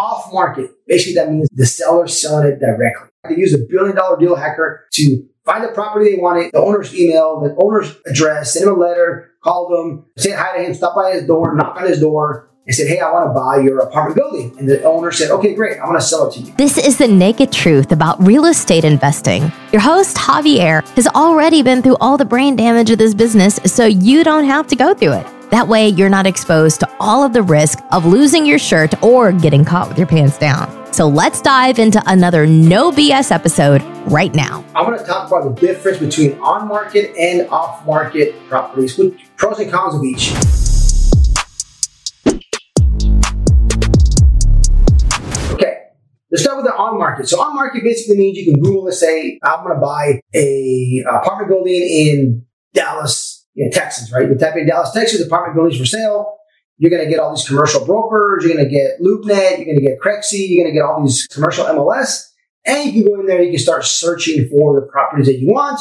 off market. Basically, that means the seller's selling it directly. They use a $1 billion deal hacker to find the property they wanted, the owner's email, the owner's address, send him a letter, call them, say hi to him, stop by his door, knock on his door, and said, hey, I want to buy your apartment building. And the owner said, okay, great, I want to sell it to you. This is the naked truth about real estate investing. Your host, Javier, has already been through all the brain damage of this business, so you don't have to go through it. That way, you're not exposed to all of the risk of losing your shirt or getting caught with your pants down. So let's dive into another no BS episode right now. I want to talk about the difference between on-market and off-market properties, with pros and cons of each. Let's start with the on-market. So on-market basically means you can Google and say, I'm going to buy a apartment building in Dallas, Texas, right? You type in Dallas, Texas, apartment buildings for sale. You're going to get all these commercial brokers. You're going to get LoopNet. You're going to get Crexi. You're going to get all these commercial MLS. And you can go in there, you can start searching for the properties that you want.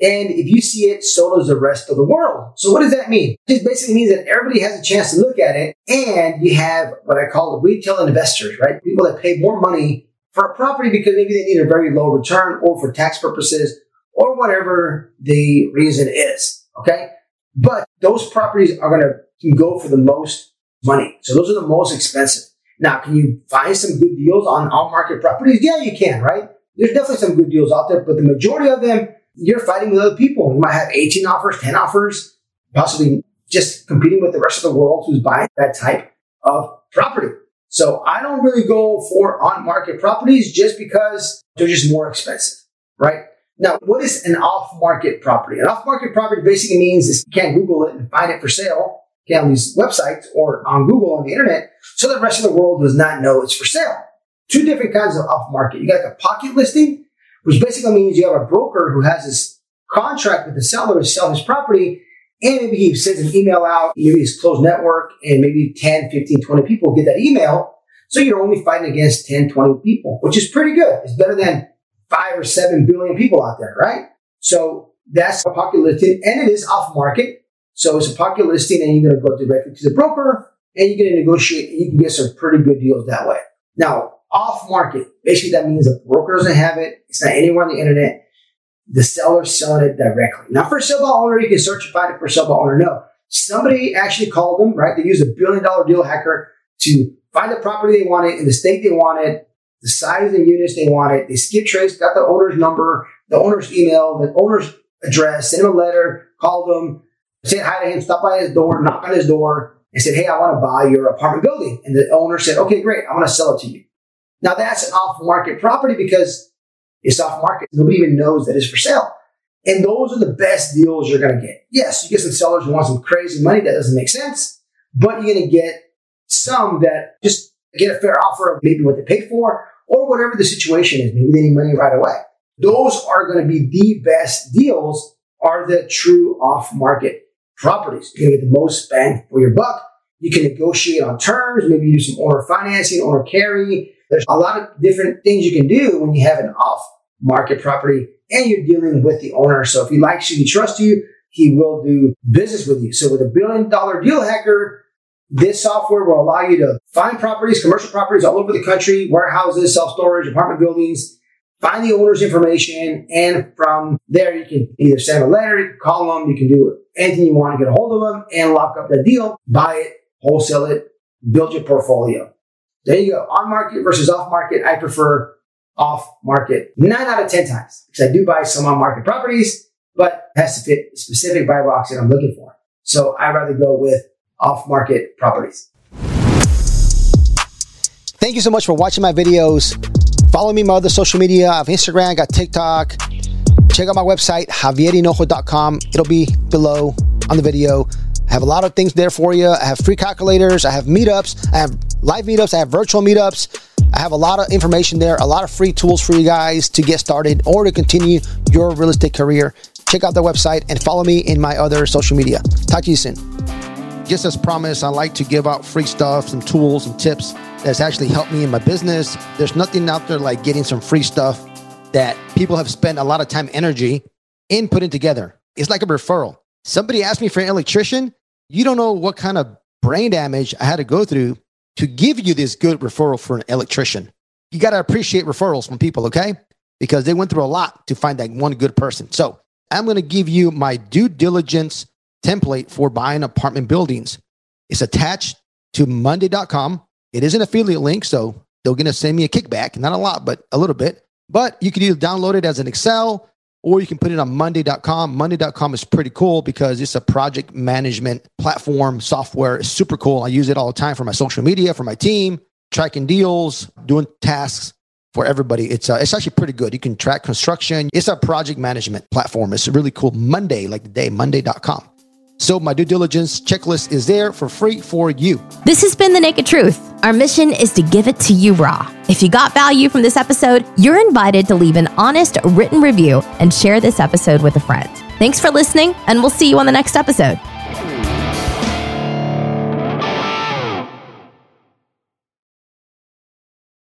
And if you see it, so does the rest of the world. So what does that mean? It basically means that everybody has a chance to look at it, and you have what I call the retail investors, right? People that pay more money for a property because maybe they need a very low return or for tax purposes or whatever the reason is, okay? But those properties are going to go for the most money. So those are the most expensive. Now, can you find some good deals on on-market properties? Yeah, you can, right? There's definitely some good deals out there, but the majority of them, you're fighting with other people. You might have 18 offers, 10 offers, possibly just competing with the rest of the world who's buying that type of property. So I don't really go for on-market properties just because they're just more expensive, right? Now, what is an off-market property? An off-market property basically means is you can't Google it and find it for sale on these websites or on Google on the internet, so the rest of the world does not know it's for sale. Two different kinds of off-market. You got the pocket listing, which basically means you have a broker who has this contract with the seller to sell his property, and maybe he sends an email out, maybe his closed network, and maybe 10, 15, 20 people get that email. So you're only fighting against 10, 20 people, which is pretty good. It's better than 5 or 7 billion people out there, right? So that's a pocket listing, and it is off market. So it's a pocket listing, and you're going to go directly to the broker, and you're going to negotiate, and you can get some pretty good deals that way. Now, off market, basically that means the broker doesn't have it. It's not anywhere on the internet. The seller's selling it directly. Not for sale by owner, you can search and find it for sale by owner. No. Somebody actually called them, right? They used a $1 billion deal hacker to find the property they wanted in the state they wanted, the size and units they wanted. They skip trace, got the owner's number, the owner's email, the owner's address, sent him a letter, called them, said hi to him, stop by his door, knock on his door, and said, hey, I want to buy your apartment building. And the owner said, okay, great, I want to sell it to you. Now, that's an off-market property because it's off-market. Nobody even knows that it's for sale. And those are the best deals you're going to get. Yes, you get some sellers who want some crazy money. That doesn't make sense. But you're going to get some that just get a fair offer of maybe what they paid for or whatever the situation is. Maybe they need money right away. Those are going to be the best deals, are the true off-market properties. You're going to get the most bang for your buck. You can negotiate on terms. Maybe do some owner financing, owner carry. There's a lot of different things you can do when you have an off-market property and you're dealing with the owner. So if he likes you, he trusts you, he will do business with you. So with a $1 billion deal hacker, this software will allow you to find properties, commercial properties all over the country, warehouses, self-storage, apartment buildings, find the owner's information. And from there, you can either send a letter, you can call them, you can do anything you want to get a hold of them and lock up the deal, buy it, wholesale it, build your portfolio. There you go. On market versus off market. I prefer off market 9 out of 10 times because I do buy some on market properties, but it has to fit specific buy box that I'm looking for. So I'd rather go with off market properties. Thank you so much for watching my videos. Follow me on my other social media. I have Instagram, I got TikTok. Check out my website, javierhinojo.com. It'll be below on the video. I have a lot of things there for you. I have free calculators. I have meetups. I have live meetups. I have virtual meetups. I have a lot of information there, a lot of free tools for you guys to get started or to continue your real estate career. Check out the website and follow me in my other social media. Talk to you soon. Just as promised, I like to give out free stuff, some tools and tips that's actually helped me in my business. There's nothing out there like getting some free stuff that people have spent a lot of time, energy in putting together. It's like a referral. Somebody asked me for an electrician. You don't know what kind of brain damage I had to go through to give you this good referral for an electrician. You got to appreciate referrals from people, okay? Because they went through a lot to find that one good person. So I'm going to give you my due diligence template for buying apartment buildings. It's attached to Monday.com. It is an affiliate link, so they're going to send me a kickback. Not a lot, but a little bit. But you can either download it as an Excel or you can put it on Monday.com. Monday.com is pretty cool because it's a project management platform software. It's super cool. I use it all the time for my social media, for my team, tracking deals, doing tasks for everybody. It's actually pretty good. You can track construction. It's a project management platform. It's really cool. Monday, like the day, Monday.com. So my due diligence checklist is there for free for you. This has been The Naked Truth. Our mission is to give it to you raw. If you got value from this episode, you're invited to leave an honest written review and share this episode with a friend. Thanks for listening, and we'll see you on the next episode.